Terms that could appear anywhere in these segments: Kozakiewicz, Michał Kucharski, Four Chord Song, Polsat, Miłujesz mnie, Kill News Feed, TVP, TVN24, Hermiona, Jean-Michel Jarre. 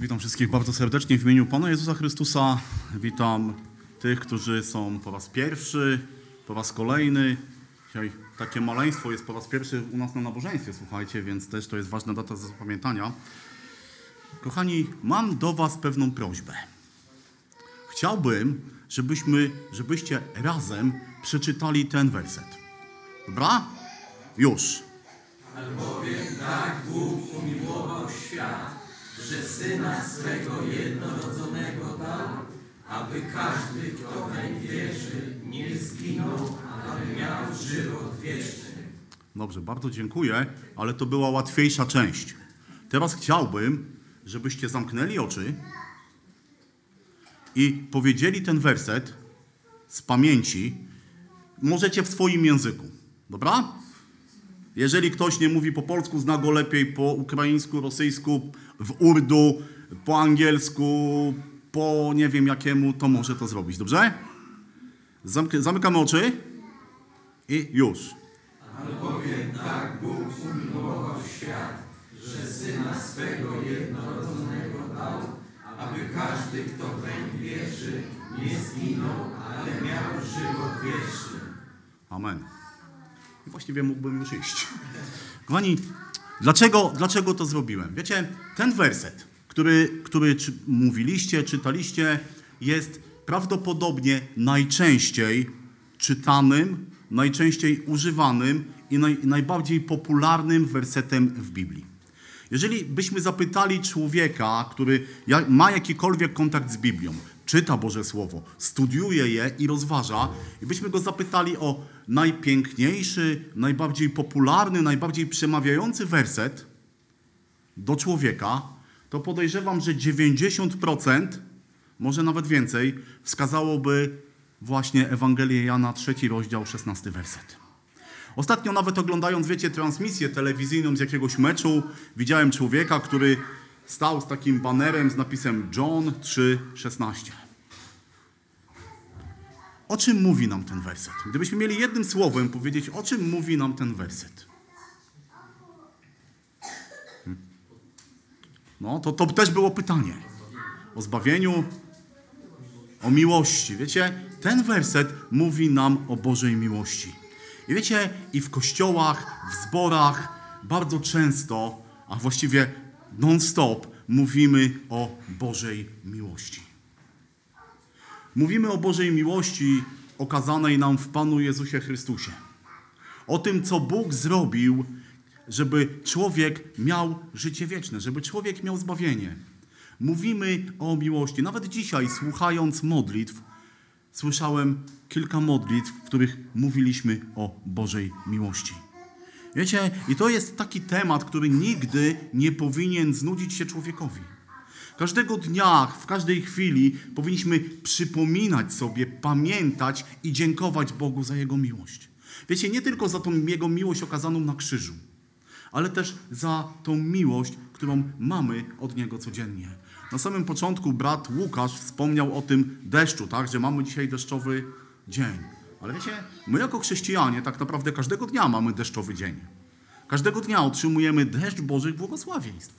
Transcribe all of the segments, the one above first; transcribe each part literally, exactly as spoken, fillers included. Witam wszystkich bardzo serdecznie w imieniu Pana Jezusa Chrystusa. Witam tych, którzy są po raz pierwszy, po raz kolejny. Dzisiaj takie maleństwo jest po raz pierwszy u nas na nabożeństwie, słuchajcie, więc też to jest ważna data do zapamiętania. Kochani, mam do was pewną prośbę. Chciałbym, żebyśmy, żebyście razem przeczytali ten werset. Dobra? Już. Albowiem tak Bóg umiłował świat, że Syna swego jednorodzonego dał, aby każdy, kto weń wierzy, nie zginął, ale miał żywot wieczny. Dobrze, bardzo dziękuję, ale to była łatwiejsza część. Teraz chciałbym, żebyście zamknęli oczy i powiedzieli ten werset z pamięci. Możecie w swoim języku, dobra? Jeżeli ktoś nie mówi po polsku, zna go lepiej po ukraińsku, rosyjsku, w urdu, po angielsku, po nie wiem jakiemu, to może to zrobić, dobrze? Zamykamy oczy i już. Albowiem tak Bóg umiłował świat, że Syna swego jednorodzonego dał, aby każdy, kto weń wierzy, nie zginął, ale miał żywot wieczny. Amen. I właściwie mógłbym już iść. Kochani, dlaczego, dlaczego to zrobiłem? Wiecie, ten werset, który, który czy, mówiliście, czytaliście, jest prawdopodobnie najczęściej czytanym, najczęściej używanym i naj, najbardziej popularnym wersetem w Biblii. Jeżeli byśmy zapytali człowieka, który ma jakikolwiek kontakt z Biblią, czyta Boże Słowo, studiuje je i rozważa, i byśmy go zapytali o najpiękniejszy, najbardziej popularny, najbardziej przemawiający werset do człowieka, to podejrzewam, że dziewięćdziesiąt procent, może nawet więcej, wskazałoby właśnie Ewangelię Jana, trzeci rozdział, szesnasty werset. Ostatnio nawet oglądając, wiecie, transmisję telewizyjną z jakiegoś meczu, widziałem człowieka, który stał z takim banerem z napisem John trzy szesnaście. O czym mówi nam ten werset? Gdybyśmy mieli jednym słowem powiedzieć, o czym mówi nam ten werset? No, to, to też było pytanie. O zbawieniu, o miłości. Wiecie, ten werset mówi nam o Bożej miłości. I wiecie, i w kościołach, w zborach bardzo często, a właściwie non-stop mówimy o Bożej miłości. Mówimy o Bożej miłości okazanej nam w Panu Jezusie Chrystusie. O tym, co Bóg zrobił, żeby człowiek miał życie wieczne, żeby człowiek miał zbawienie. Mówimy o miłości. Nawet dzisiaj, słuchając modlitw, słyszałem kilka modlitw, w których mówiliśmy o Bożej miłości. Wiecie, i to jest taki temat, który nigdy nie powinien znudzić się człowiekowi. Każdego dnia, w każdej chwili powinniśmy przypominać sobie, pamiętać i dziękować Bogu za Jego miłość. Wiecie, nie tylko za tą Jego miłość okazaną na krzyżu, ale też za tą miłość, którą mamy od Niego codziennie. Na samym początku brat Łukasz wspomniał o tym deszczu, tak, że mamy dzisiaj deszczowy dzień. Ale wiecie, my jako chrześcijanie tak naprawdę każdego dnia mamy deszczowy dzień. Każdego dnia otrzymujemy deszcz Bożych błogosławieństw.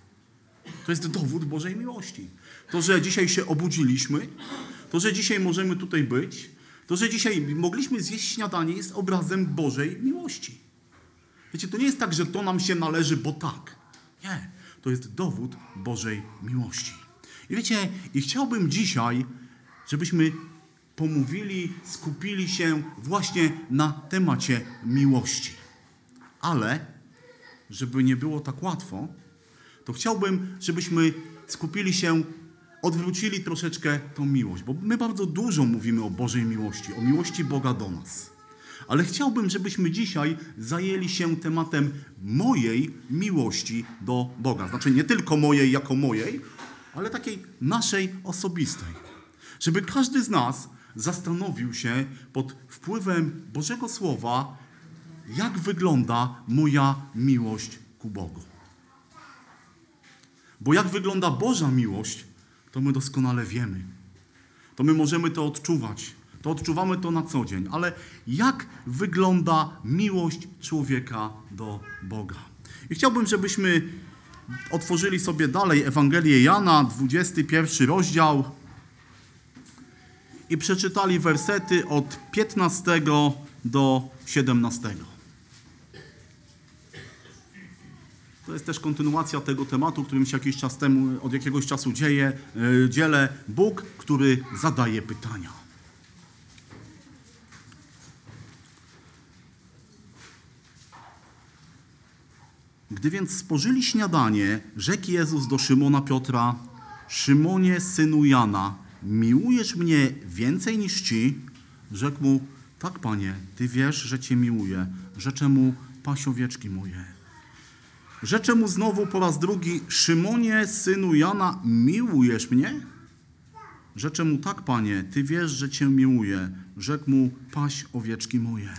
To jest dowód Bożej miłości. To, że dzisiaj się obudziliśmy, to, że dzisiaj możemy tutaj być, to, że dzisiaj mogliśmy zjeść śniadanie, jest obrazem Bożej miłości. Wiecie, to nie jest tak, że to nam się należy, bo tak. Nie, to jest dowód Bożej miłości. I wiecie, i chciałbym dzisiaj, żebyśmy pomówili, skupili się właśnie na temacie miłości. Ale, żeby nie było tak łatwo, to chciałbym, żebyśmy skupili się, odwrócili troszeczkę tą miłość. Bo my bardzo dużo mówimy o Bożej miłości, o miłości Boga do nas. Ale chciałbym, żebyśmy dzisiaj zajęli się tematem mojej miłości do Boga. Znaczy nie tylko mojej jako mojej, ale takiej naszej osobistej. Żeby każdy z nas zastanowił się pod wpływem Bożego Słowa, jak wygląda moja miłość ku Bogu. Bo jak wygląda Boża miłość, to my doskonale wiemy. To my możemy to odczuwać. To odczuwamy to na co dzień. Ale jak wygląda miłość człowieka do Boga? I chciałbym, żebyśmy otworzyli sobie dalej Ewangelię Jana, dwudziesty pierwszy rozdział i przeczytali wersety od piętnastego do siedemnastego. To jest też kontynuacja tego tematu, którym się jakiś czas temu, od jakiegoś czasu dzieje, dzielę. Bóg, który zadaje pytania. Gdy więc spożyli śniadanie, rzekł Jezus do Szymona Piotra: Szymonie, synu Jana, miłujesz mnie więcej niż ci? Rzekł mu: tak, Panie, Ty wiesz, że Cię miłuję. Rzecze mu: paś owieczki moje. Rzecze mu znowu po raz drugi: Szymonie, synu Jana, miłujesz mnie? Rzecze mu: tak, Panie, Ty wiesz, że Cię miłuję. Rzekł mu: paś owieczki moje.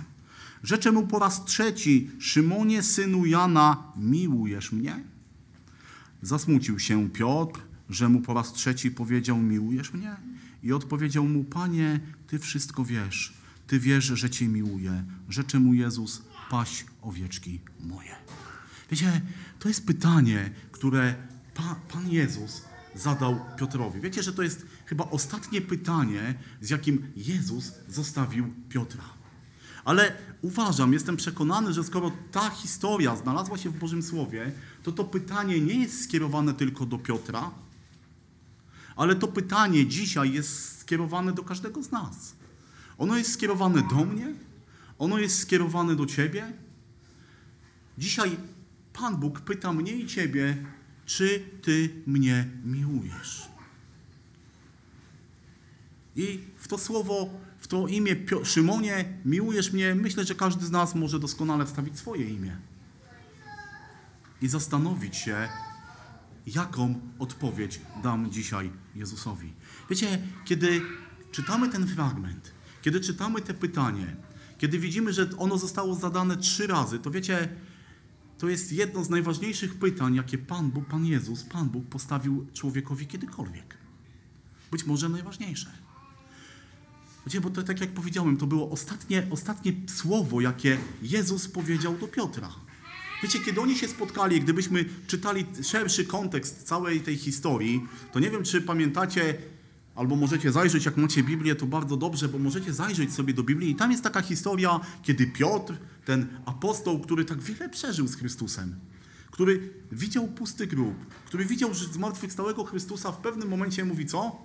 Rzecze mu po raz trzeci: Szymonie, synu Jana, miłujesz mnie? Zasmucił się Piotr, że mu po raz trzeci powiedział: miłujesz mnie? I odpowiedział mu: Panie, Ty wszystko wiesz. Ty wiesz, że Cię miłuję. Rzecze mu Jezus: paś owieczki moje. Wiecie, to jest pytanie, które pa, Pan Jezus zadał Piotrowi. Wiecie, że to jest chyba ostatnie pytanie, z jakim Jezus zostawił Piotra. Ale uważam, jestem przekonany, że skoro ta historia znalazła się w Bożym Słowie, to to pytanie nie jest skierowane tylko do Piotra, ale to pytanie dzisiaj jest skierowane do każdego z nas. Ono jest skierowane do mnie, ono jest skierowane do Ciebie. Dzisiaj Pan Bóg pyta mnie i Ciebie: czy Ty mnie miłujesz? I w to słowo, w to imię Szymonie, miłujesz mnie, myślę, że każdy z nas może doskonale wstawić swoje imię i zastanowić się, jaką odpowiedź dam dzisiaj Jezusowi. Wiecie, kiedy czytamy ten fragment, kiedy czytamy te pytanie, kiedy widzimy, że ono zostało zadane trzy razy, to wiecie, to jest jedno z najważniejszych pytań, jakie Pan Bóg, Pan Jezus, Pan Bóg postawił człowiekowi kiedykolwiek. Być może najważniejsze. Wiecie, bo to, tak jak powiedziałem, to było ostatnie, ostatnie słowo, jakie Jezus powiedział do Piotra. Wiecie, kiedy oni się spotkali, gdybyśmy czytali szerszy kontekst całej tej historii, to nie wiem, czy pamiętacie, albo możecie zajrzeć, jak macie Biblię, to bardzo dobrze, bo możecie zajrzeć sobie do Biblii i tam jest taka historia, kiedy Piotr, ten apostoł, który tak wiele przeżył z Chrystusem, który widział pusty grób, który widział zmartwychwstałego Chrystusa, w pewnym momencie mówi: co?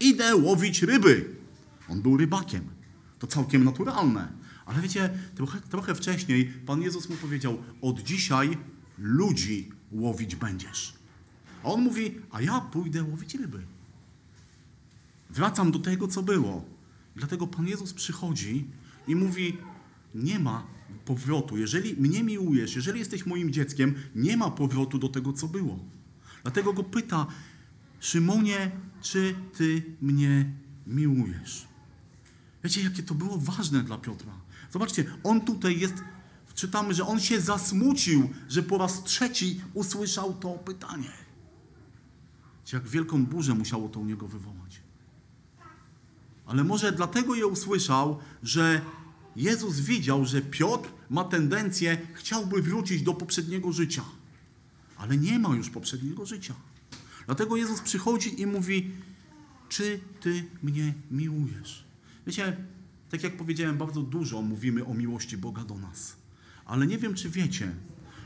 Idę łowić ryby. On był rybakiem. To całkiem naturalne. Ale wiecie, trochę, trochę wcześniej Pan Jezus mu powiedział: od dzisiaj ludzi łowić będziesz. A on mówi: a ja pójdę łowić ryby. Wracam do tego, co było. Dlatego Pan Jezus przychodzi i mówi: nie ma powrotu. Jeżeli mnie miłujesz, jeżeli jesteś moim dzieckiem, nie ma powrotu do tego, co było. Dlatego go pyta: Szymonie, czy ty mnie miłujesz? Wiecie, jakie to było ważne dla Piotra. Zobaczcie, on tutaj jest, czytamy, że on się zasmucił, że po raz trzeci usłyszał to pytanie. Wiecie, jak wielką burzę musiało to u niego wywołać. Ale może dlatego je usłyszał, że Jezus widział, że Piotr ma tendencję, chciałby wrócić do poprzedniego życia. Ale nie ma już poprzedniego życia. Dlatego Jezus przychodzi i mówi: czy Ty mnie miłujesz? Wiecie, tak jak powiedziałem, bardzo dużo mówimy o miłości Boga do nas. Ale nie wiem, czy wiecie,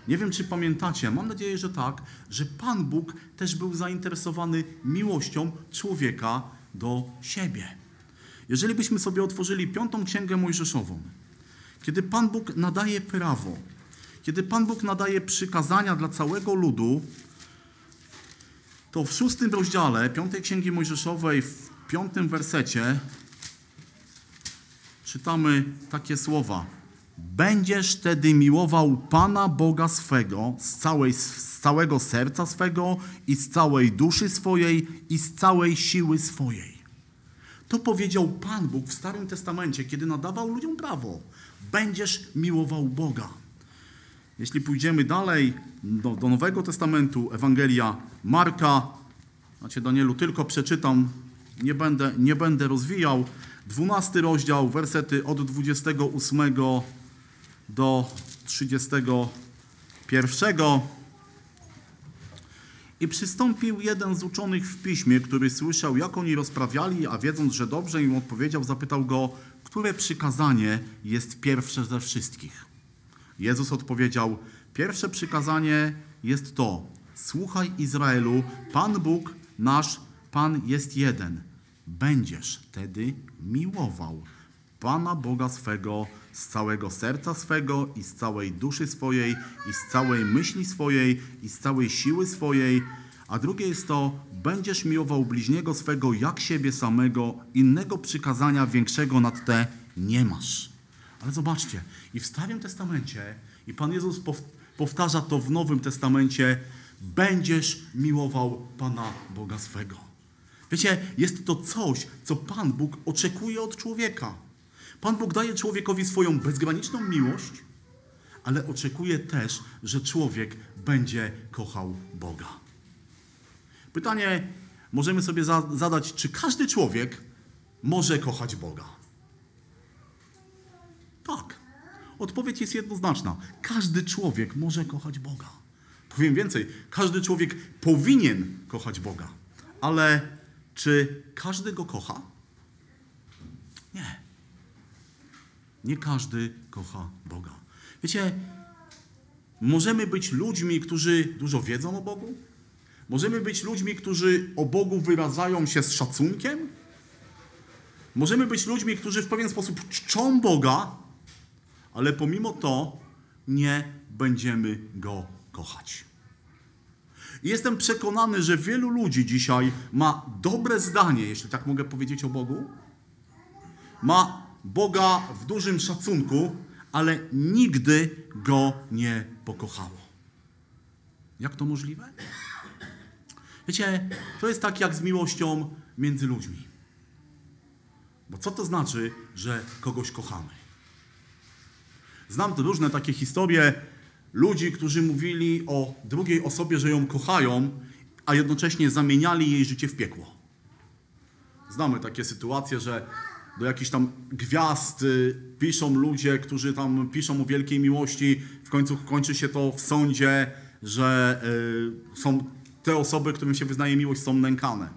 nie wiem, czy pamiętacie, mam nadzieję, że tak, że Pan Bóg też był zainteresowany miłością człowieka do siebie. Jeżeli byśmy sobie otworzyli piątą Księgę Mojżeszową, kiedy Pan Bóg nadaje prawo, kiedy Pan Bóg nadaje przykazania dla całego ludu, to w szóstym rozdziale piątej Księgi Mojżeszowej, w piątym wersecie czytamy takie słowa: będziesz tedy miłował Pana Boga swego z, całej, z całego serca swego i z całej duszy swojej i z całej siły swojej. To powiedział Pan Bóg w Starym Testamencie, kiedy nadawał ludziom prawo. Będziesz miłował Boga. Jeśli pójdziemy dalej do, do Nowego Testamentu, Ewangelia Marka, znaczy Danielu, tylko przeczytam, nie będę, nie będę rozwijał. dwunasty rozdział, wersety od dwudziestego ósmego do trzydziestego pierwszego. I przystąpił jeden z uczonych w piśmie, który słyszał, jak oni rozprawiali, a wiedząc, że dobrze im odpowiedział, zapytał go, które przykazanie jest pierwsze ze wszystkich. Jezus odpowiedział, pierwsze przykazanie jest to, słuchaj Izraelu, Pan Bóg nasz, Pan jest jeden. Będziesz tedy miłował Pana Boga swego z całego serca swego i z całej duszy swojej i z całej myśli swojej i z całej siły swojej. A drugie jest to, będziesz miłował bliźniego swego jak siebie samego, innego przykazania większego nad te nie masz. Ale zobaczcie, i w Starym Testamencie, i Pan Jezus powtarza to w Nowym Testamencie, będziesz miłował Pana Boga swego. Wiecie, jest to coś, co Pan Bóg oczekuje od człowieka. Pan Bóg daje człowiekowi swoją bezgraniczną miłość, ale oczekuje też, że człowiek będzie kochał Boga. Pytanie możemy sobie zadać, czy każdy człowiek może kochać Boga? Tak. Odpowiedź jest jednoznaczna. Każdy człowiek może kochać Boga. Powiem więcej, każdy człowiek powinien kochać Boga. Ale czy każdy go kocha? Nie. Nie każdy kocha Boga. Wiecie, możemy być ludźmi, którzy dużo wiedzą o Bogu. Możemy być ludźmi, którzy o Bogu wyrażają się z szacunkiem. Możemy być ludźmi, którzy w pewien sposób czczą Boga, ale pomimo to nie będziemy Go kochać. I jestem przekonany, że wielu ludzi dzisiaj ma dobre zdanie, jeśli tak mogę powiedzieć o Bogu. Ma Boga w dużym szacunku, ale nigdy Go nie pokochało. Jak to możliwe? Wiecie, to jest tak jak z miłością między ludźmi. Bo co to znaczy, że kogoś kochamy? Znam różne takie historie ludzi, którzy mówili o drugiej osobie, że ją kochają, a jednocześnie zamieniali jej życie w piekło. Znamy takie sytuacje, że do jakichś tam gwiazd piszą ludzie, którzy tam piszą o wielkiej miłości. W końcu kończy się to w sądzie, że yy, są te osoby, którym się wyznaje miłość, są nękane.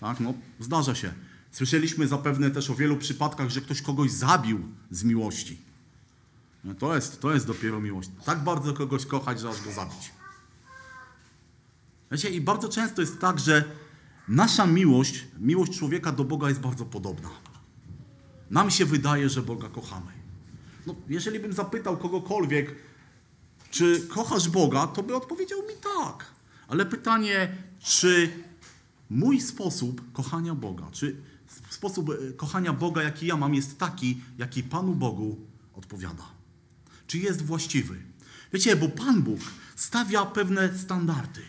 Tak? No, zdarza się. Słyszeliśmy zapewne też o wielu przypadkach, że ktoś kogoś zabił z miłości. No to jest, to jest dopiero miłość. Tak bardzo kogoś kochać, że aż go zabić. Wiecie, i bardzo często jest tak, że nasza miłość, miłość człowieka do Boga jest bardzo podobna. Nam się wydaje, że Boga kochamy. No, jeżeli bym zapytał kogokolwiek, czy kochasz Boga, to by odpowiedział mi tak. Ale pytanie, czy mój sposób kochania Boga, czy sposób kochania Boga, jaki ja mam, jest taki, jaki Panu Bogu odpowiada. Czy jest właściwy? Wiecie, bo Pan Bóg stawia pewne standardy.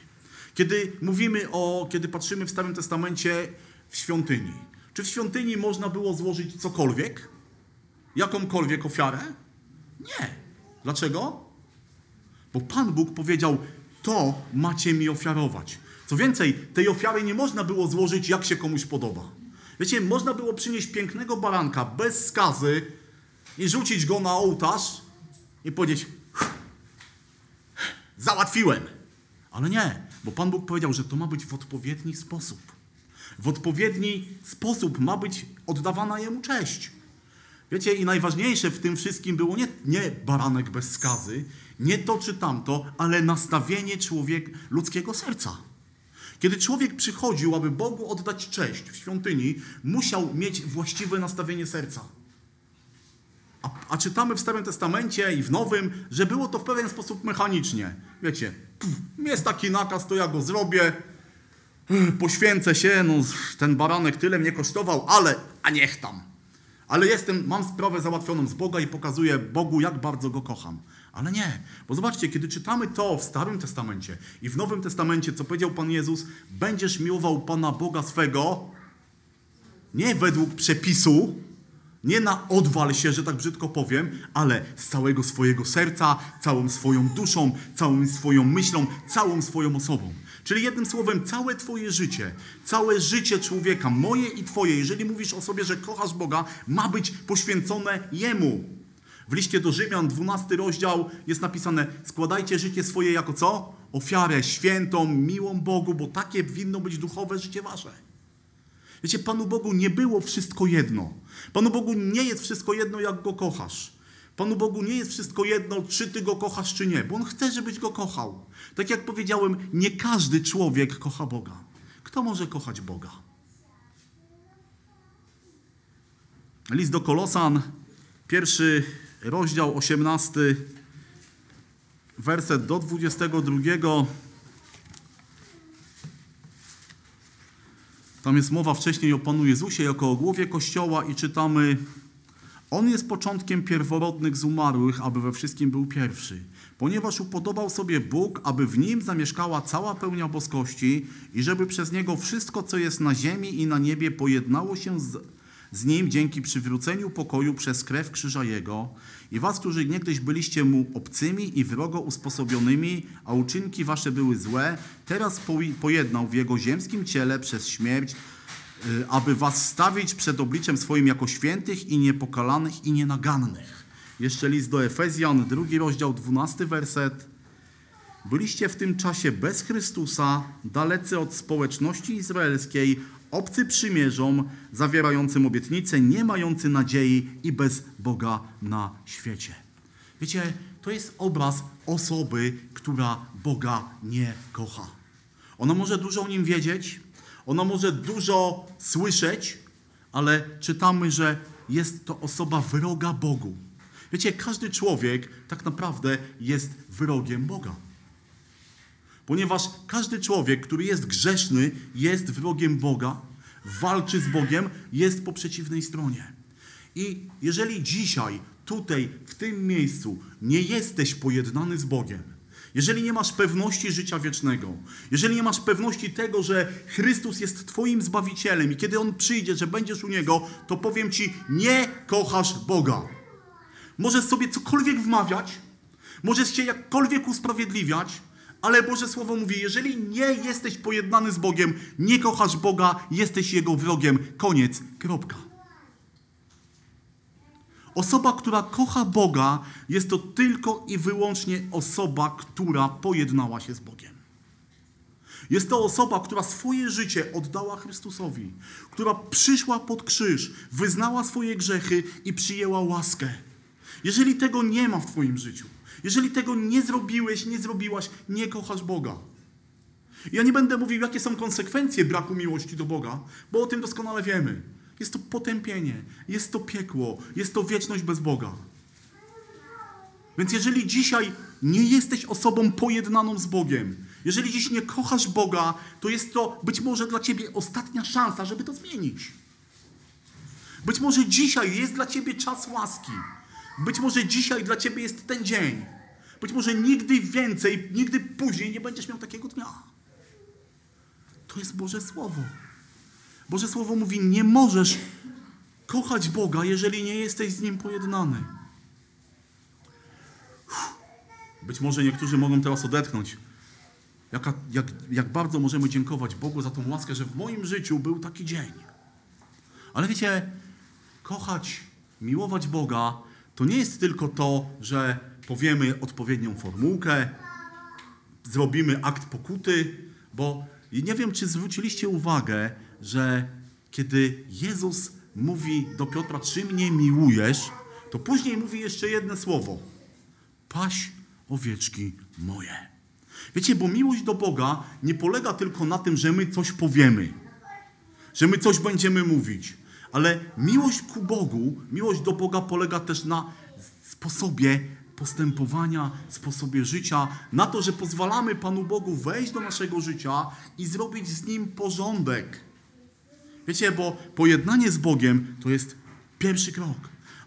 Kiedy mówimy o, kiedy patrzymy w Starym Testamencie w świątyni. Czy w świątyni można było złożyć cokolwiek? Jakąkolwiek ofiarę? Nie. Dlaczego? Bo Pan Bóg powiedział, to macie mi ofiarować. Co więcej, tej ofiary nie można było złożyć, jak się komuś podoba. Wiecie, można było przynieść pięknego baranka bez skazy i rzucić go na ołtarz i powiedzieć, załatwiłem. Ale nie, bo Pan Bóg powiedział, że to ma być w odpowiedni sposób. W odpowiedni sposób ma być oddawana Jemu cześć. Wiecie, i najważniejsze w tym wszystkim było nie, nie baranek bez skazy, nie to czy tamto, ale nastawienie człowieka, ludzkiego serca. Kiedy człowiek przychodził, aby Bogu oddać cześć w świątyni, musiał mieć właściwe nastawienie serca. A, a czytamy w Starym Testamencie i w Nowym, że było to w pewien sposób mechanicznie. Wiecie, pff, jest taki nakaz, to ja go zrobię, poświęcę się, no ten baranek tyle mnie kosztował, ale, a niech tam. Ale jestem, mam sprawę załatwioną z Boga i pokazuję Bogu, jak bardzo Go kocham. Ale nie, bo zobaczcie, kiedy czytamy to w Starym Testamencie i w Nowym Testamencie, co powiedział Pan Jezus, będziesz miłował Pana Boga swego, nie według przepisu, nie na odwal się, że tak brzydko powiem, ale z całego swojego serca, całą swoją duszą, całą swoją myślą, całą swoją osobą. Czyli jednym słowem, całe twoje życie, całe życie człowieka, moje i twoje, jeżeli mówisz o sobie, że kochasz Boga, ma być poświęcone Jemu. W liście do Rzymian, dwunasty rozdział jest napisane, składajcie życie swoje jako co? ofiarę świętą, miłą Bogu, bo takie winno być duchowe życie wasze. Wiecie, Panu Bogu nie było wszystko jedno. Panu Bogu nie jest wszystko jedno, jak Go kochasz. Panu Bogu nie jest wszystko jedno, czy Ty Go kochasz, czy nie, bo On chce, żebyś Go kochał. Tak jak powiedziałem, nie każdy człowiek kocha Boga. Kto może kochać Boga? List do Kolosan, pierwszy rozdział, osiemnasty, werset do dwudziestego drugiego. Tam jest mowa wcześniej o Panu Jezusie jako o głowie Kościoła i czytamy: On jest początkiem pierworodnych z umarłych, aby we wszystkim był pierwszy. Ponieważ upodobał sobie Bóg, aby w Nim zamieszkała cała pełnia boskości i żeby przez Niego wszystko, co jest na ziemi i na niebie, pojednało się z, z Nim dzięki przywróceniu pokoju przez krew krzyża Jego. I was, którzy niegdyś byliście Mu obcymi i wrogo usposobionymi, a uczynki wasze były złe, teraz pojednał w Jego ziemskim ciele przez śmierć, aby was stawić przed obliczem swoim jako świętych i niepokalanych i nienagannych. Jeszcze list do Efezjan, drugi rozdział, dwunasty werset. Byliście w tym czasie bez Chrystusa, dalecy od społeczności izraelskiej, obcy przymierzom, zawierającym obietnice, nie mający nadziei i bez Boga na świecie. Wiecie, to jest obraz osoby, która Boga nie kocha. Ona może dużo o Nim wiedzieć, ona może dużo słyszeć, ale czytamy, że jest to osoba wroga Bogu. Wiecie, każdy człowiek tak naprawdę jest wrogiem Boga. Ponieważ każdy człowiek, który jest grzeszny, jest wrogiem Boga, walczy z Bogiem, jest po przeciwnej stronie. I jeżeli dzisiaj, tutaj, w tym miejscu nie jesteś pojednany z Bogiem, jeżeli nie masz pewności życia wiecznego, jeżeli nie masz pewności tego, że Chrystus jest twoim Zbawicielem i kiedy On przyjdzie, że będziesz u Niego, to powiem ci, nie kochasz Boga. Możesz sobie cokolwiek wmawiać, możesz się jakkolwiek usprawiedliwiać, ale Boże Słowo mówi, jeżeli nie jesteś pojednany z Bogiem, nie kochasz Boga, jesteś Jego wrogiem. Koniec, kropka. Osoba, która kocha Boga, jest to tylko i wyłącznie osoba, która pojednała się z Bogiem. Jest to osoba, która swoje życie oddała Chrystusowi, która przyszła pod krzyż, wyznała swoje grzechy i przyjęła łaskę. Jeżeli tego nie ma w twoim życiu, jeżeli tego nie zrobiłeś, nie zrobiłaś, nie kochasz Boga. Ja nie będę mówił, jakie są konsekwencje braku miłości do Boga, bo o tym doskonale wiemy. Jest to potępienie, jest to piekło, jest to wieczność bez Boga. Więc jeżeli dzisiaj nie jesteś osobą pojednaną z Bogiem, jeżeli dziś nie kochasz Boga, to jest to być może dla ciebie ostatnia szansa, żeby to zmienić. Być może dzisiaj jest dla ciebie czas łaski. Być może dzisiaj dla ciebie jest ten dzień. Być może nigdy więcej, nigdy później nie będziesz miał takiego dnia. To jest Boże Słowo. Boże Słowo mówi, nie możesz kochać Boga, jeżeli nie jesteś z Nim pojednany. Uff. Być może niektórzy mogą teraz odetchnąć. Jaka, jak, jak bardzo możemy dziękować Bogu za tą łaskę, że w moim życiu był taki dzień. Ale wiecie, kochać, miłować Boga to nie jest tylko to, że powiemy odpowiednią formułkę, zrobimy akt pokuty, bo nie wiem, czy zwróciliście uwagę, że kiedy Jezus mówi do Piotra, czy mnie miłujesz, to później mówi jeszcze jedno słowo. Paś owieczki moje. Wiecie, bo miłość do Boga nie polega tylko na tym, że my coś powiemy, że my coś będziemy mówić. Ale miłość ku Bogu, miłość do Boga polega też na sposobie postępowania, sposobie życia, na to, że pozwalamy Panu Bogu wejść do naszego życia i zrobić z Nim porządek. Wiecie, bo pojednanie z Bogiem to jest pierwszy krok,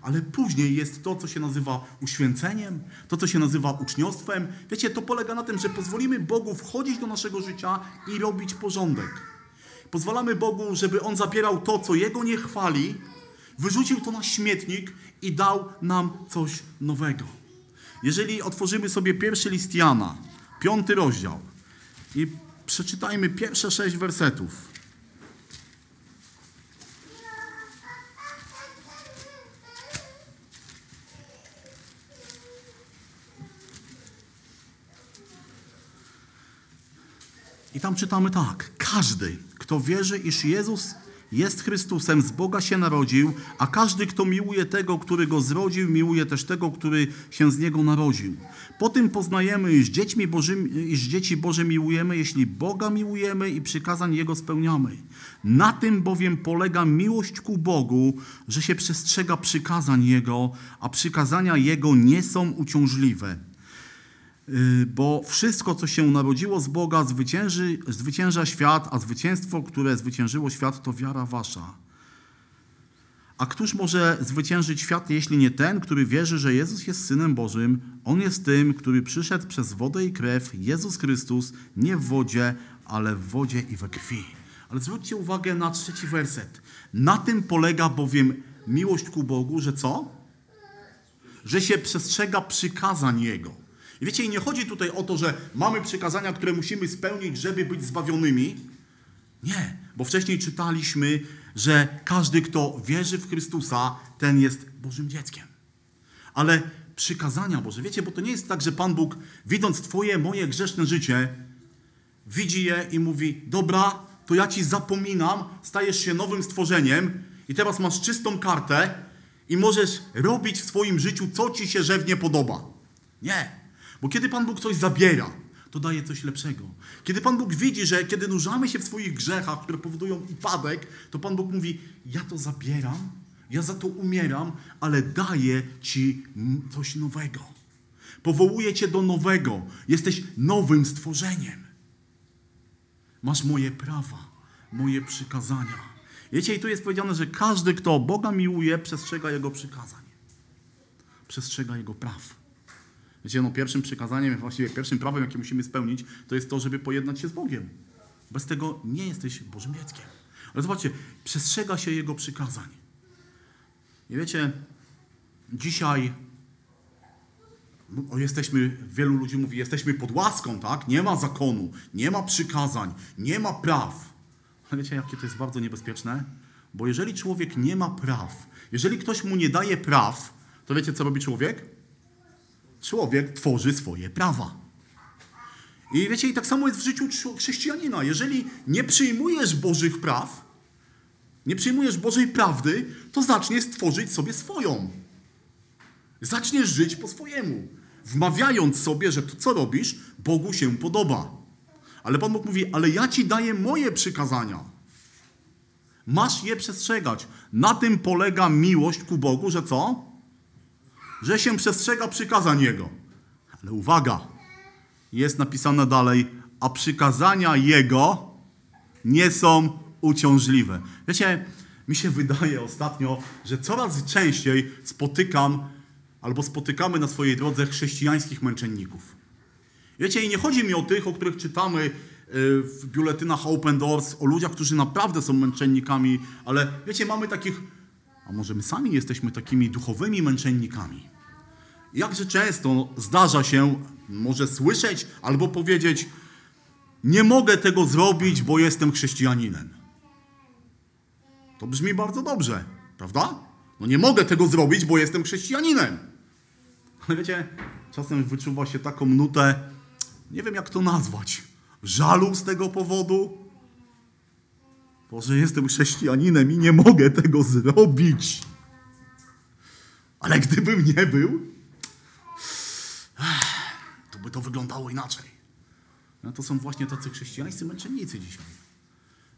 ale później jest to, co się nazywa uświęceniem, to, co się nazywa uczniostwem. Wiecie, to polega na tym, że pozwolimy Bogu wchodzić do naszego życia i robić porządek. Pozwalamy Bogu, żeby On zabierał to, co Jego nie chwali, wyrzucił to na śmietnik i dał nam coś nowego. Jeżeli otworzymy sobie pierwszy list Jana, piąty rozdział i przeczytajmy pierwsze sześć wersetów. I tam czytamy tak. Każdy, kto wierzy, iż Jezus jest Chrystusem, z Boga się narodził, a każdy, kto miłuje tego, który go zrodził, miłuje też tego, który się z niego narodził. Po tym poznajemy, iż, dziećmi Bożymi, iż dzieci Boże miłujemy, jeśli Boga miłujemy i przykazań Jego spełniamy. Na tym bowiem polega miłość ku Bogu, że się przestrzega przykazań Jego, a przykazania Jego nie są uciążliwe. Bo wszystko, co się narodziło z Boga, zwycięży, zwycięża świat, a zwycięstwo, które zwyciężyło świat, to wiara wasza. A któż może zwyciężyć świat, jeśli nie ten, który wierzy, że Jezus jest Synem Bożym? On jest tym, który przyszedł przez wodę i krew, Jezus Chrystus, nie w wodzie, ale w wodzie i we krwi. Ale zwróćcie uwagę na trzeci werset. Na tym polega bowiem miłość ku Bogu, że co? Że się przestrzega przykazań Jego. I wiecie, nie chodzi tutaj o to, że mamy przykazania, które musimy spełnić, żeby być zbawionymi. Nie, bo wcześniej czytaliśmy, że każdy, kto wierzy w Chrystusa, ten jest Bożym dzieckiem. Ale przykazania Boże, wiecie, bo to nie jest tak, że Pan Bóg, widząc twoje, moje grzeszne życie, widzi je i mówi, dobra, to ja ci zapominam, stajesz się nowym stworzeniem i teraz masz czystą kartę i możesz robić w swoim życiu, co ci się żywnie podoba. Nie. Bo kiedy Pan Bóg coś zabiera, to daje coś lepszego. Kiedy Pan Bóg widzi, że kiedy nurzamy się w swoich grzechach, które powodują upadek, to Pan Bóg mówi, ja to zabieram, ja za to umieram, ale daję ci coś nowego. Powołuję cię do nowego. Jesteś nowym stworzeniem. Masz moje prawa, moje przykazania. Wiecie, i tu jest powiedziane, że każdy, kto Boga miłuje, przestrzega Jego przykazań. Przestrzega Jego praw. Wiecie, no pierwszym przykazaniem, właściwie pierwszym prawem, jakie musimy spełnić, to jest to, żeby pojednać się z Bogiem. Bez tego nie jesteś Bożym dzieckiem. Ale zobaczcie, przestrzega się Jego przykazań. I wiecie, dzisiaj no, jesteśmy, wielu ludzi mówi, jesteśmy pod łaską, tak? Nie ma zakonu, nie ma przykazań, nie ma praw. Ale wiecie, jakie to jest bardzo niebezpieczne? Bo jeżeli człowiek nie ma praw, jeżeli ktoś mu nie daje praw, to wiecie, co robi człowiek? Człowiek tworzy swoje prawa. I wiecie, i tak samo jest w życiu chrześcijanina. Jeżeli nie przyjmujesz Bożych praw, nie przyjmujesz Bożej prawdy, to zaczniesz tworzyć sobie swoją. Zaczniesz żyć po swojemu, wmawiając sobie, że to, co robisz, Bogu się podoba. Ale Pan Bóg mówi, ale ja ci daję moje przykazania. Masz je przestrzegać. Na tym polega miłość ku Bogu, że co? Że się przestrzega przykazań Jego. Ale uwaga, jest napisane dalej, a przykazania Jego nie są uciążliwe. Wiecie, mi się wydaje ostatnio, że coraz częściej spotykam, albo spotykamy na swojej drodze chrześcijańskich męczenników. Wiecie, i nie chodzi mi o tych, o których czytamy w biuletynach Open Doors, o ludziach, którzy naprawdę są męczennikami, ale wiecie, mamy takich, a może my sami jesteśmy takimi duchowymi męczennikami. Jakże często zdarza się, może słyszeć albo powiedzieć, nie mogę tego zrobić, bo jestem chrześcijaninem. To brzmi bardzo dobrze, prawda? No nie mogę tego zrobić, bo jestem chrześcijaninem. Ale wiecie, czasem wyczuwa się taką nutę, nie wiem jak to nazwać, żalu z tego powodu. Boże, jestem chrześcijaninem i nie mogę tego zrobić. Ale gdybym nie był, to by to wyglądało inaczej. No to są właśnie tacy chrześcijańscy męczennicy dzisiaj.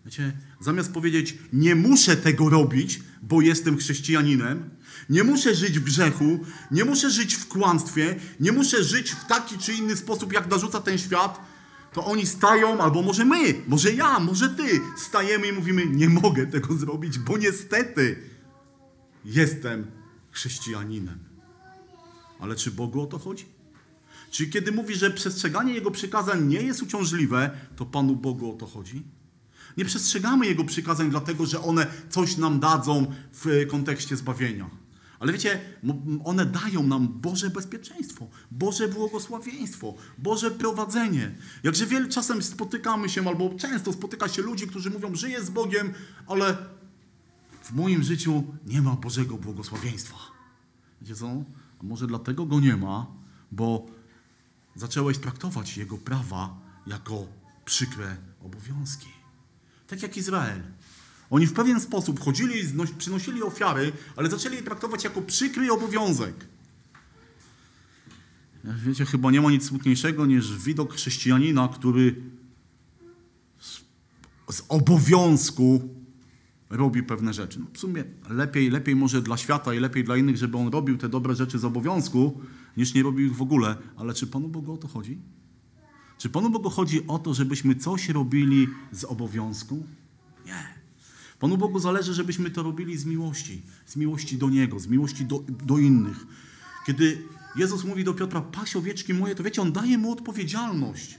Wiecie, zamiast powiedzieć, nie muszę tego robić, bo jestem chrześcijaninem, nie muszę żyć w grzechu, nie muszę żyć w kłamstwie, nie muszę żyć w taki czy inny sposób, jak narzuca ten świat, to oni stają, albo może my, może ja, może ty, stajemy i mówimy, nie mogę tego zrobić, bo niestety jestem chrześcijaninem. Ale czy Bogu o to chodzi? Czy kiedy mówi, że przestrzeganie Jego przykazań nie jest uciążliwe, to Panu Bogu o to chodzi? Nie przestrzegamy Jego przykazań dlatego, że one coś nam dadzą w kontekście zbawienia. Ale wiecie, one dają nam Boże bezpieczeństwo, Boże błogosławieństwo, Boże prowadzenie. Jakże wiele czasem spotykamy się, albo często spotyka się ludzi, którzy mówią, żyję z Bogiem, ale w moim życiu nie ma Bożego błogosławieństwa. Wiecie co? A może dlatego Go nie ma, bo zacząłeś traktować Jego prawa jako przykre obowiązki. Tak jak Izrael. Oni w pewien sposób chodzili i przynosili ofiary, ale zaczęli je traktować jako przykry obowiązek. Wiecie, chyba nie ma nic smutniejszego niż widok chrześcijanina, który z, z obowiązku robi pewne rzeczy. No w sumie lepiej, lepiej może dla świata i lepiej dla innych, żeby on robił te dobre rzeczy z obowiązku, niż nie robił ich w ogóle. Ale czy Panu Bogu o to chodzi? Czy Panu Bogu chodzi o to, żebyśmy coś robili z obowiązku? Nie. Panu Bogu zależy, żebyśmy to robili z miłości. Z miłości do Niego, z miłości do, do innych. Kiedy Jezus mówi do Piotra, paś owieczki moje, to wiecie, On daje mu odpowiedzialność.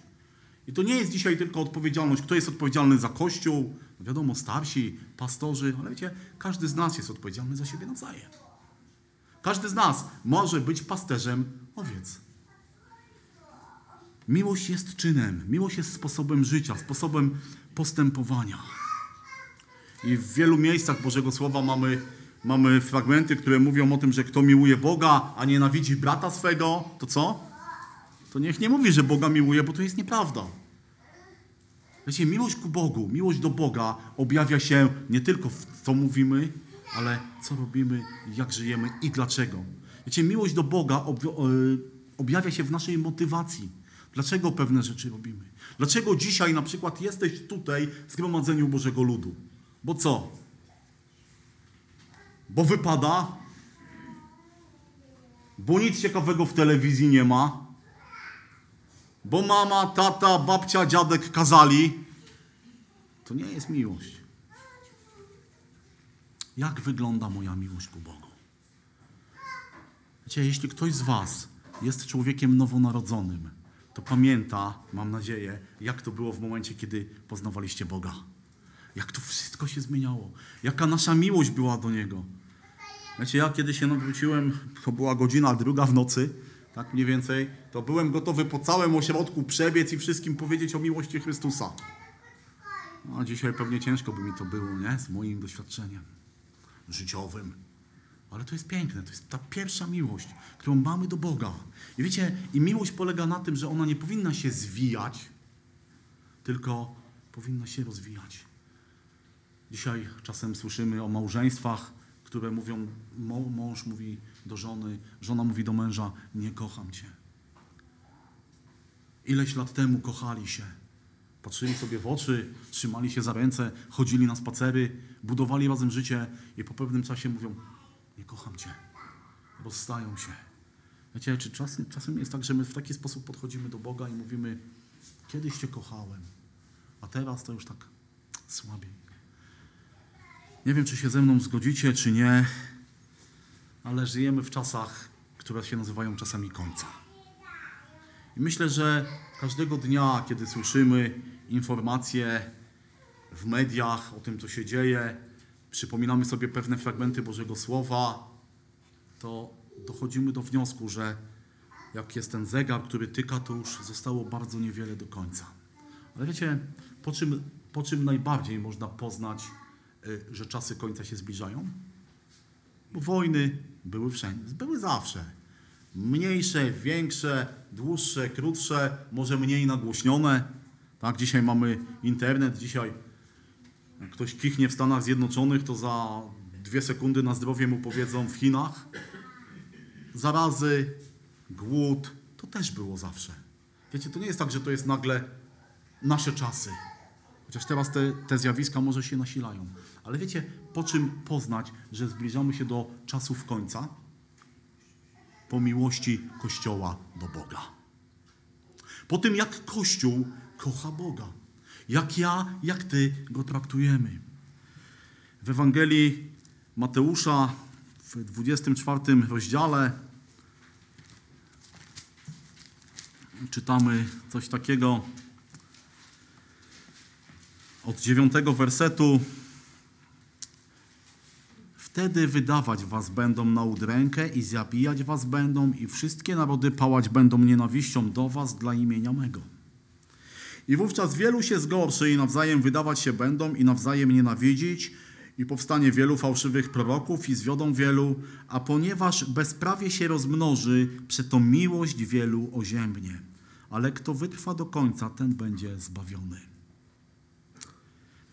I to nie jest dzisiaj tylko odpowiedzialność, kto jest odpowiedzialny za Kościół. No wiadomo, starsi, pastorzy, ale wiecie, każdy z nas jest odpowiedzialny za siebie nawzajem. Każdy z nas może być pasterzem owiec. Miłość jest czynem, miłość jest sposobem życia, sposobem postępowania. I w wielu miejscach Bożego Słowa mamy, mamy fragmenty, które mówią o tym, że kto miłuje Boga, a nienawidzi brata swego, to co? To niech nie mówi, że Boga miłuje, bo to jest nieprawda. Wiecie, miłość ku Bogu, miłość do Boga objawia się nie tylko w co mówimy, ale co robimy, jak żyjemy i dlaczego. Wiecie, miłość do Boga objawia się w naszej motywacji. Dlaczego pewne rzeczy robimy? Dlaczego dzisiaj na przykład jesteś tutaj w zgromadzeniu Bożego Ludu? Bo co? Bo wypada? Bo nic ciekawego w telewizji nie ma? Bo mama, tata, babcia, dziadek kazali? To nie jest miłość. Jak wygląda moja miłość ku Bogu? Wiecie, jeśli ktoś z was jest człowiekiem nowonarodzonym, to pamięta, mam nadzieję, jak to było w momencie, kiedy poznawaliście Boga. Jak to wszystko się zmieniało. Jaka nasza miłość była do Niego. Wiecie, ja kiedy się nawróciłem, to była godzina druga w nocy, tak mniej więcej, to byłem gotowy po całym ośrodku przebiec i wszystkim powiedzieć o miłości Chrystusa. No, a dzisiaj pewnie ciężko by mi to było, nie? Z moim doświadczeniem życiowym. Ale to jest piękne, to jest ta pierwsza miłość, którą mamy do Boga. I wiecie, i miłość polega na tym, że ona nie powinna się zwijać, tylko powinna się rozwijać. Dzisiaj czasem słyszymy o małżeństwach, które mówią, mąż mówi do żony, żona mówi do męża, nie kocham cię. Ileś lat temu kochali się, patrzyli sobie w oczy, trzymali się za ręce, chodzili na spacery, budowali razem życie i po pewnym czasie mówią, nie kocham cię, rozstają się. Wiecie, czy czasem, czasem jest tak, że my w taki sposób podchodzimy do Boga i mówimy, kiedyś cię kochałem, a teraz to już tak słabiej. Nie wiem, czy się ze mną zgodzicie, czy nie, ale żyjemy w czasach, które się nazywają czasami końca. I myślę, że każdego dnia, kiedy słyszymy informacje w mediach o tym, co się dzieje, przypominamy sobie pewne fragmenty Bożego Słowa, to dochodzimy do wniosku, że jak jest ten zegar, który tyka, to już zostało bardzo niewiele do końca. Ale wiecie, po czym, po czym najbardziej można poznać, że czasy końca się zbliżają? Bo wojny były wszędzie, były zawsze. Mniejsze, większe, dłuższe, krótsze, może mniej nagłośnione. Tak, dzisiaj mamy internet, dzisiaj jak ktoś kichnie w Stanach Zjednoczonych, to za dwie sekundy na zdrowie mu powiedzą w Chinach. Zarazy, głód, to też było zawsze. Wiecie, to nie jest tak, że to jest nagle nasze czasy. Chociaż teraz te, te zjawiska może się nasilają. Ale wiecie, po czym poznać, że zbliżamy się do czasów końca? Po miłości Kościoła do Boga. Po tym, jak Kościół kocha Boga. Jak ja, jak ty go traktujemy. W Ewangelii Mateusza w dwudziestym czwartym rozdziale czytamy coś takiego. Od dziewiątego wersetu. Wtedy wydawać was będą na udrękę i zabijać was będą i wszystkie narody pałać będą nienawiścią do was dla imienia mego. I wówczas wielu się zgorszy i nawzajem wydawać się będą i nawzajem nienawidzić i powstanie wielu fałszywych proroków i zwiodą wielu, a ponieważ bezprawie się rozmnoży, przeto miłość wielu oziębnie. ale kto wytrwa do końca, ten będzie zbawiony.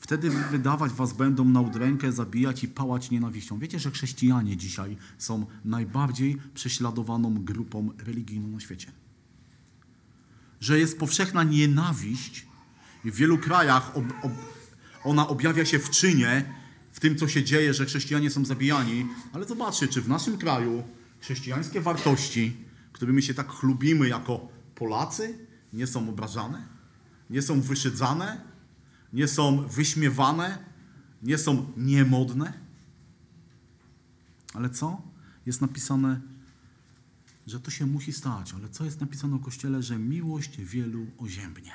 Wtedy wydawać was będą na udrękę, zabijać i pałać nienawiścią. Wiecie, że chrześcijanie dzisiaj są najbardziej prześladowaną grupą religijną na świecie. Że jest powszechna nienawiść i w wielu krajach ob, ob, ona objawia się w czynie, w tym, co się dzieje, że chrześcijanie są zabijani. Ale zobaczcie, czy w naszym kraju chrześcijańskie wartości, którymi się tak chlubimy jako Polacy, nie są obrażane, nie są wyszydzane, nie są wyśmiewane, nie są niemodne. Ale co? Jest napisane, że to się musi stać. Ale co jest napisane o Kościele? Że miłość wielu oziębnie.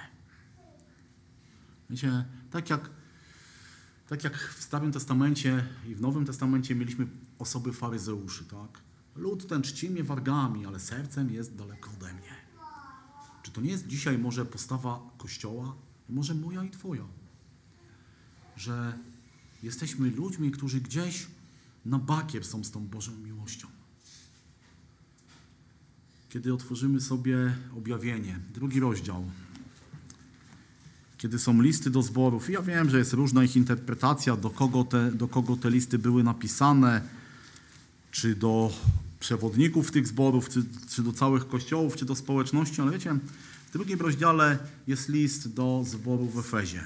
Wiecie, tak jak, tak jak w Starym Testamencie i w Nowym Testamencie mieliśmy osoby faryzeuszy, tak? Lud ten czci mnie wargami, ale sercem jest daleko ode mnie. Czy to nie jest dzisiaj może postawa Kościoła? Może moja i twoja. Że jesteśmy ludźmi, którzy gdzieś na bakier są z tą Bożą miłością. Kiedy otworzymy sobie objawienie, drugi rozdział, kiedy są listy do zborów, i ja wiem, że jest różna ich interpretacja, do kogo te, do kogo te listy były napisane, czy do przewodników tych zborów, czy, czy do całych kościołów, czy do społeczności, ale wiecie, w drugim rozdziale jest list do zboru w Efezie.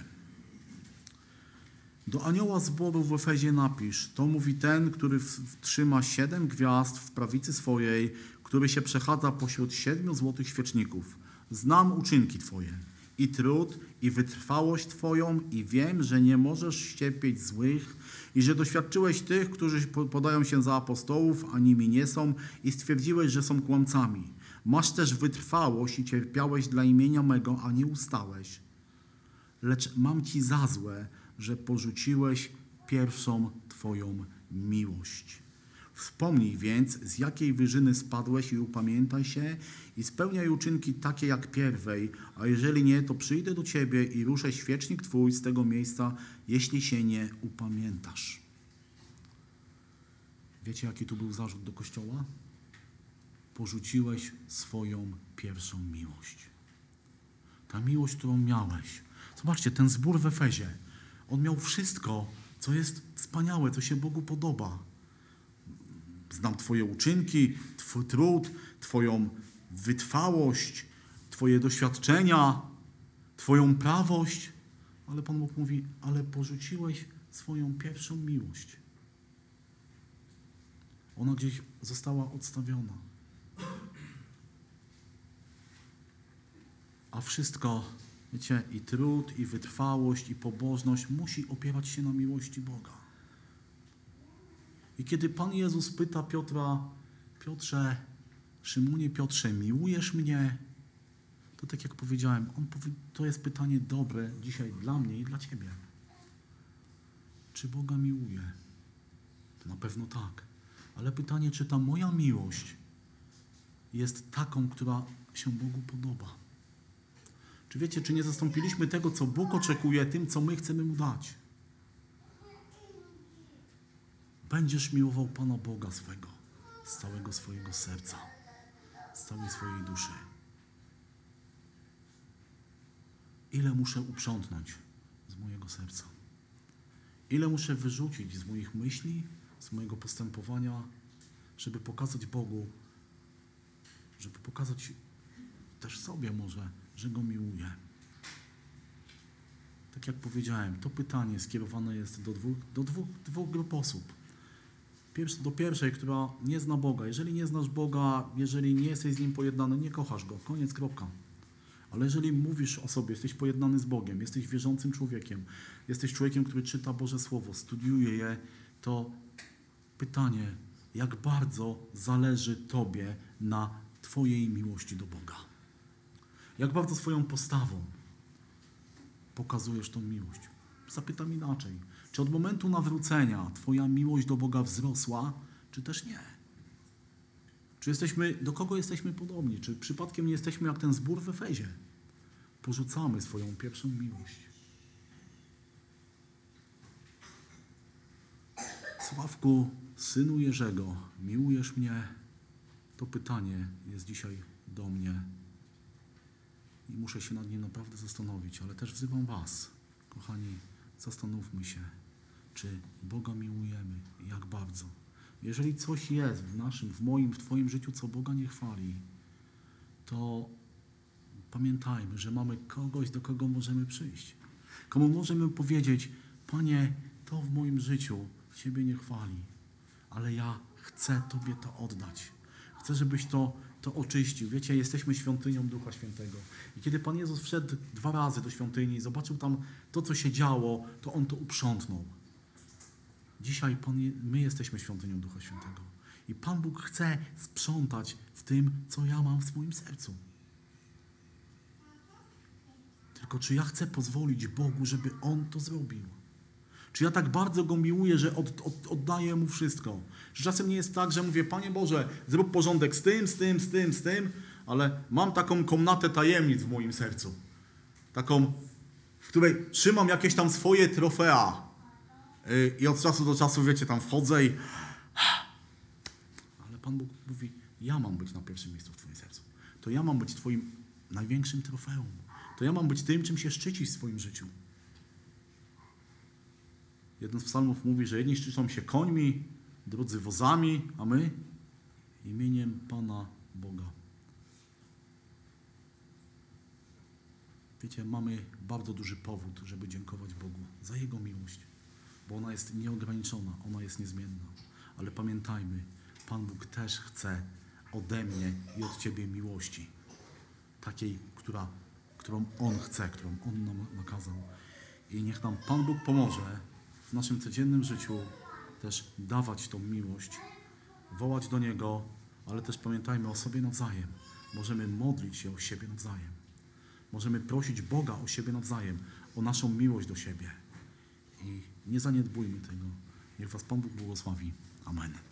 Do anioła zboru w Efezie napisz, to mówi ten, który trzyma siedem gwiazd w prawicy swojej, który się przechadza pośród siedmiu złotych świeczników. Znam uczynki twoje, i trud, i wytrwałość twoją, i wiem, że nie możesz ściepieć złych, i że doświadczyłeś tych, którzy podają się za apostołów, a nimi nie są, i stwierdziłeś, że są kłamcami. Masz też wytrwałość i cierpiałeś dla imienia mego, a nie ustałeś. Lecz mam ci za złe, że porzuciłeś pierwszą twoją miłość. Wspomnij więc, z jakiej wyżyny spadłeś i upamiętaj się i spełniaj uczynki takie jak pierwej, a jeżeli nie, to przyjdę do ciebie i ruszę świecznik twój z tego miejsca, jeśli się nie upamiętasz. Wiecie, jaki tu był zarzut do Kościoła? Porzuciłeś swoją pierwszą miłość. Ta miłość, którą miałeś. Zobaczcie, ten zbór w Efezie, on miał wszystko, co jest wspaniałe, co się Bogu podoba. Znam twoje uczynki, twój trud, twoją wytrwałość, twoje doświadczenia, twoją prawość. Ale Pan Bóg mówi, ale porzuciłeś swoją pierwszą miłość. Ona gdzieś została odstawiona. A wszystko, wiecie, i trud, i wytrwałość, i pobożność musi opierać się na miłości Boga. I kiedy Pan Jezus pyta Piotra, Piotrze, Szymonie Piotrze, miłujesz mnie? To tak jak powiedziałem, on powie, to jest pytanie dobre dzisiaj dla mnie i dla ciebie. Czy Boga miłuję? To na pewno tak. Ale pytanie, czy ta moja miłość jest taką, która się Bogu podoba? Czy wiecie, czy nie zastąpiliśmy tego, co Bóg oczekuje, tym, co my chcemy Mu dać? Będziesz miłował Pana Boga swego, z całego swojego serca, z całej swojej duszy. Ile muszę uprzątnąć z mojego serca? Ile muszę wyrzucić z moich myśli, z mojego postępowania, żeby pokazać Bogu, żeby pokazać też sobie może, że Go miłuję. Tak jak powiedziałem, to pytanie skierowane jest do dwóch, do dwóch, dwóch grup osób. Do pierwszej, która nie zna Boga. Jeżeli nie znasz Boga, jeżeli nie jesteś z Nim pojednany, nie kochasz Go. Koniec, kropka. Ale jeżeli mówisz o sobie, jesteś pojednany z Bogiem, jesteś wierzącym człowiekiem, jesteś człowiekiem, który czyta Boże Słowo, studiuje je, to pytanie, jak bardzo zależy Tobie na Twojej miłości do Boga? Jak bardzo swoją postawą pokazujesz tą miłość? Zapytam inaczej. Czy od momentu nawrócenia twoja miłość do Boga wzrosła, czy też nie? Czy jesteśmy, do kogo jesteśmy podobni? Czy przypadkiem nie jesteśmy jak ten zbór w Efezie? Porzucamy swoją pierwszą miłość. Sławku, synu Jerzego, miłujesz mnie? To pytanie jest dzisiaj do mnie i muszę się nad nim naprawdę zastanowić, ale też wzywam was, kochani, zastanówmy się, czy Boga miłujemy, jak bardzo. Jeżeli coś jest w naszym, w moim, w twoim życiu, co Boga nie chwali, to pamiętajmy, że mamy kogoś, do kogo możemy przyjść. Komu możemy powiedzieć: Panie, to w moim życiu Ciebie nie chwali, ale ja chcę Tobie to oddać. Chcę, żebyś to, to oczyścił. Wiecie, jesteśmy świątynią Ducha Świętego. I kiedy Pan Jezus wszedł dwa razy do świątyni i zobaczył tam to, co się działo, to On to uprzątnął. Dzisiaj Pan Je- my jesteśmy świątynią Ducha Świętego. I Pan Bóg chce sprzątać w tym, co ja mam w swoim sercu. Tylko czy ja chcę pozwolić Bogu, żeby On to zrobił? Czy ja tak bardzo Go miłuję, że od, od, oddaję Mu wszystko? Że czasem nie jest tak, że mówię: Panie Boże, zrób porządek z tym, z tym, z tym, z tym, ale mam taką komnatę tajemnic w moim sercu. Taką, w której trzymam jakieś tam swoje trofea. Yy, I od czasu do czasu, wiecie, tam wchodzę i... Ale Pan Bóg mówi: ja mam być na pierwszym miejscu w Twoim sercu. To ja mam być Twoim największym trofeum. To ja mam być tym, czym się szczycisz w swoim życiu. Jeden z psalmów mówi, że jedni szczycą się końmi, drudzy wozami, a my imieniem Pana Boga. Wiecie, mamy bardzo duży powód, żeby dziękować Bogu za Jego miłość, bo ona jest nieograniczona, ona jest niezmienna. Ale pamiętajmy, Pan Bóg też chce ode mnie i od Ciebie miłości. Takiej, która... którą On chce, którą On nam nakazał. I niech nam Pan Bóg pomoże w naszym codziennym życiu też dawać tą miłość, wołać do Niego, ale też pamiętajmy o sobie nawzajem. Możemy modlić się o siebie nawzajem. Możemy prosić Boga o siebie nawzajem, o naszą miłość do siebie. I nie zaniedbujmy tego. Niech was Pan Bóg błogosławi. Amen.